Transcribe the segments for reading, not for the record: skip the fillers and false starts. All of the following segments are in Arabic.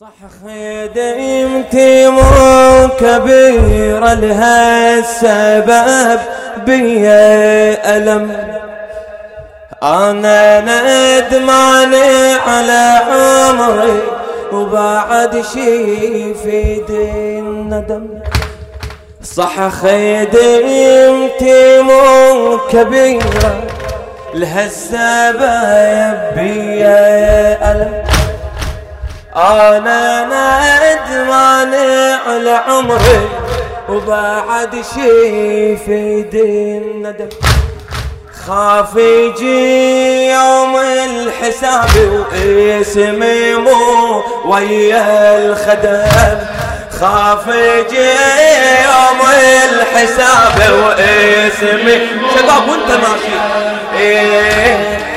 صح خدمتي مو كبيرة لها السبب بي ألم، أنا ندماني على عمري وبعد شي يفيدني الندم. صح خدمتي مو كبيرة لها السبب بي ألم، أنا ندمان على عمري وبعد شي يفيدني الندم. خاف يجي يوم الحساب واسمي مو ويا الخدم، خاف يجي يوم الحساب واسمي شباب وانت ماشي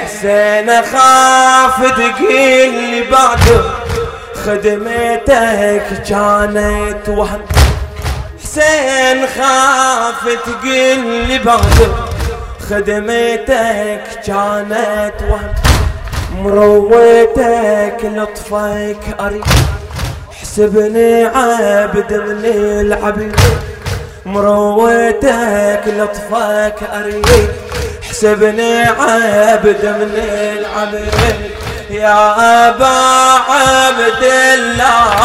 حسين، اخاف تقيل لي بعده خدمتك كانت وهم. حسين خاف تقل لي بعد خدمتك كانت وهم، مروتك لطفك أريد حسبني عبد من العبيد، مروتك لطفك أريد حسبني عبد من العبيد. يا أبا عبد الله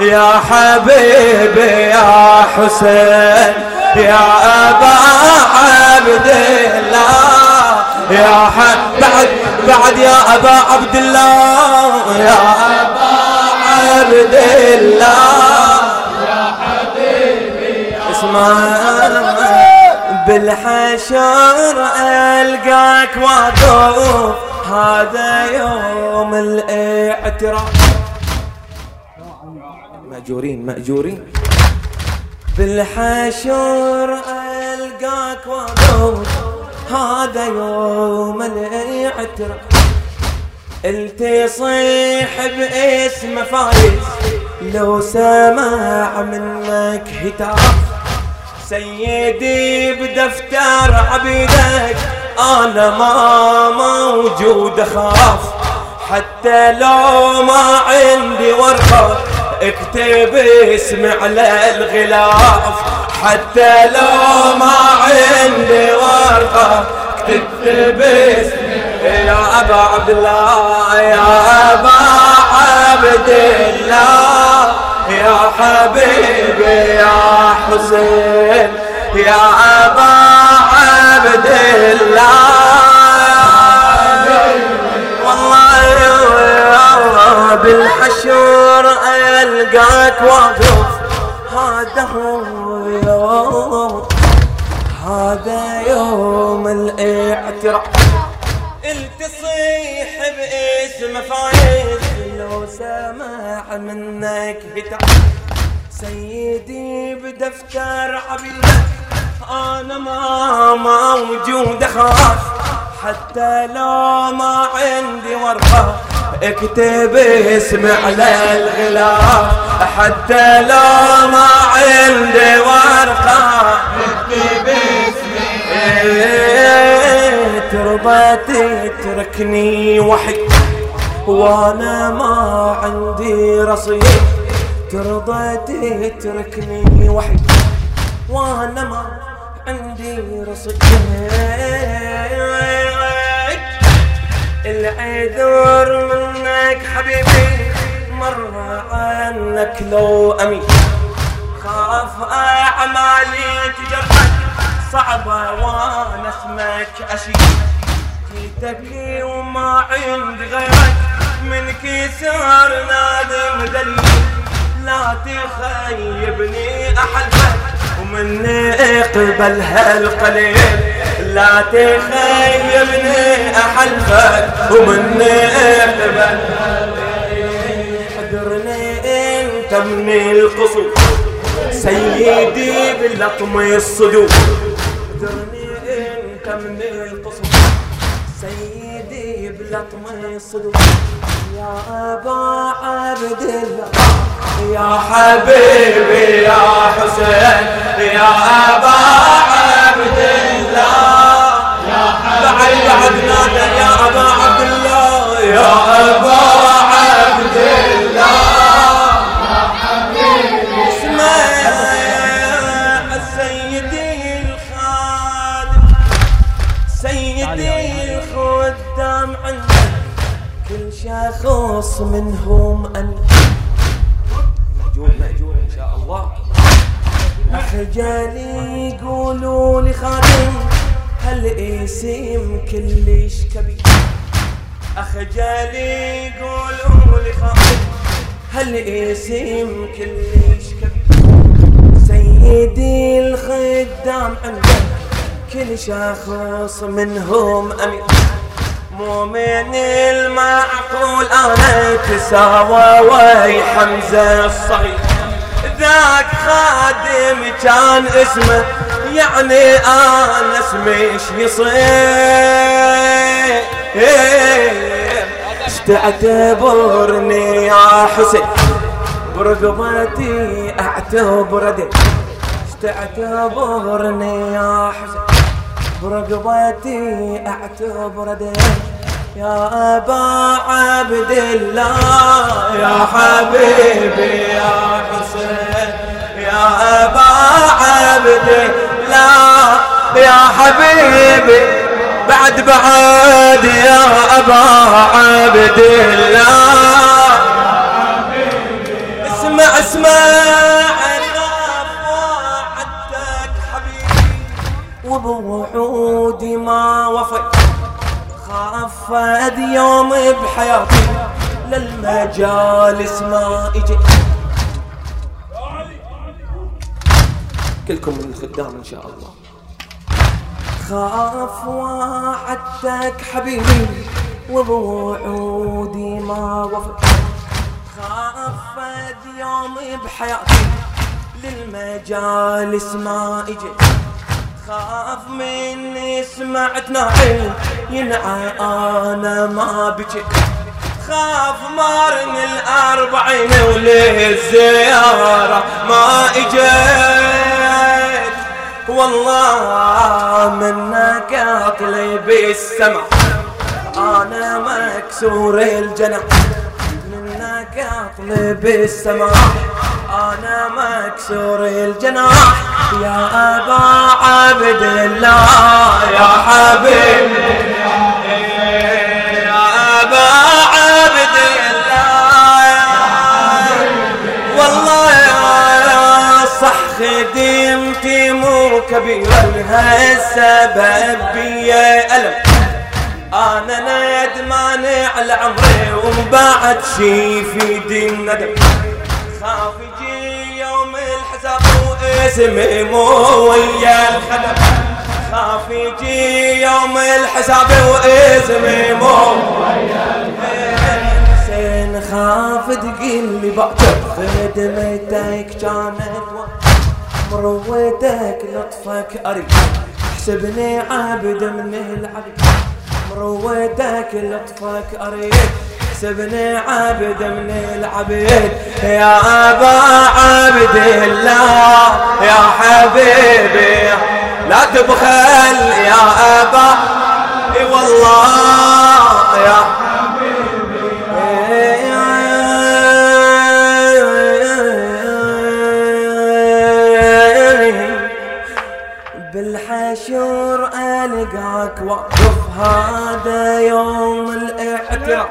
يا حبيبي يا حسين، يا أبا عبد الله يا بعد يا أبا عبد الله، يا أبا عبد الله يا حبيبي يا اسمع بالحشر ألقاك وأدور هذا يوم الاعتراف. مأجورين بالحشر ألقاك وأدور هذا يوم الاعتراف. التصيح باسم فايز لو سمع منك هتاف، سيدي بدفتر عبيدك أنا ما موجود، أخاف حتى لو ما عندي ورقة اكتب اسمي على الغلاف، حتى لو ما عندي ورقة اكتب اسمي. يا أبا عبد الله يا أبا عبد الله يا حبيبي يا حسين، يا أبا عبد الله والله بالحشور ألقاك واقف هذا يوم، هذا يوم الاعتراف. التصيح باسم فايز لو سمع منك هتاف، سيدي بدفتر عبيدك أنا ما موجود، أخاف حتى لو ما عندي ورقة اكتب اسمي على الغلاف، حتى لو ما عندي ورقة اكتب اسمي. تربتي تركني وحدي وأنا ما عندي رصيد، تربتي تركني وحدي وأنا ما عندي رصيد. العذر منك حبيبي مرة عنك لو أمين، خاف أعمالي تجرحك صعبة وأنا اسمك أشيد، جيتك وما عندي غيرك من كسر نادم دليل، لا تخيبني أحلفك ومني اقبل هالقليل، لا تخيبني احلفك ومني اقبل هالقليل. حذرني انت من القصور سيدي بلطم الصدور، حذرني انت من القصور سيدي بلطم الصدور. يا أبا عبد الله يا حبيبي يا حسين، يا أبا عبد الله يا حبيبي يا أبا عبد الله يا أبا عبد الله الآن مأجور إن شاء الله. أخجالي يقولوا لي خادم هالاسم كلش كبير، أخجالي يقولوا لي خادم هالاسم كلش كبير. سيدي الخدام عندك كل شخص منهم أمير، مو من المعقول أنا تساوى ويا حمزة الصغير. ذاك خادم كان اسمه يعني أنا اسمي شي صير، اشتعتبرني يا حسين برقبتي اعتبر دين، اشتعتبرني يا حسين برقبتي اعتبر دين. يا أبا عبد الله يا حبيبي يا حسين، يا أبا عبد الله يا حبيبي بعد بعد، يا أبا عبد الله اسمع اسمع وعدتك حبيبي وبوعودي ما وفيت، خافت يوم بحياتي للمجالس ما اجيت. كلكم من الخدام ان شاء الله. خاف وعدتك حبيبي وبوعودي ما وفيت، خافت يوم بحياتي للمجالس ما اجيت. خاف مني سمعت ناعي ينعى انا ما بجي، خاف مارن الاربعين وليه الزيارة ما اجيت. والله منك اطلب السمع انا مكسور الجنع، منك اطلب السمع أنا مكسور الجناح. يا أبا عبد الله يا حبيبي يا أبا عبد الله، والله يا صح خدمتي مو كبيرة لهالسبب بيا ألم، أنا ندمان على عمري وبعد شي في دين ندم. خاف يجي يوم الحساب واسمي مو ويا الخدم، خاف يجي يوم الحساب واسمي مو ويا الخدم. حسين خاف تقول لي بعتك خدمتك كانت مروتك لطفك قريب، احسبني عبد من العبيد، مروتك لطفك قريب احسبني عبد من العبيد. يا أبا عبد الله يا حبيبي لا تبخل، يا أبا والله يا حبيبي بالحشر ألقاك واقف هذا يوم الاعتراف،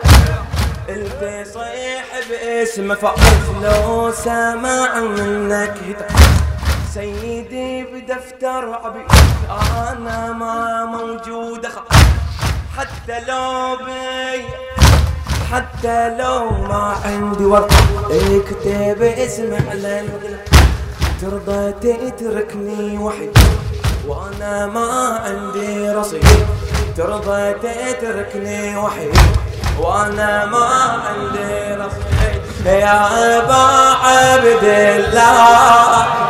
التصيح باسم فقف لو سمع منك هتاف. سيدي بدفتر عبيد انا ما موجود خاف، حتى لو ما عندي ورقه اكتب اسمي على الغلاف. ترضى تتركني وحيد وانا ما عندي رصيد، ترضى تتركني وحيد وانا ما عندي رصيد. يا أبا عبد الله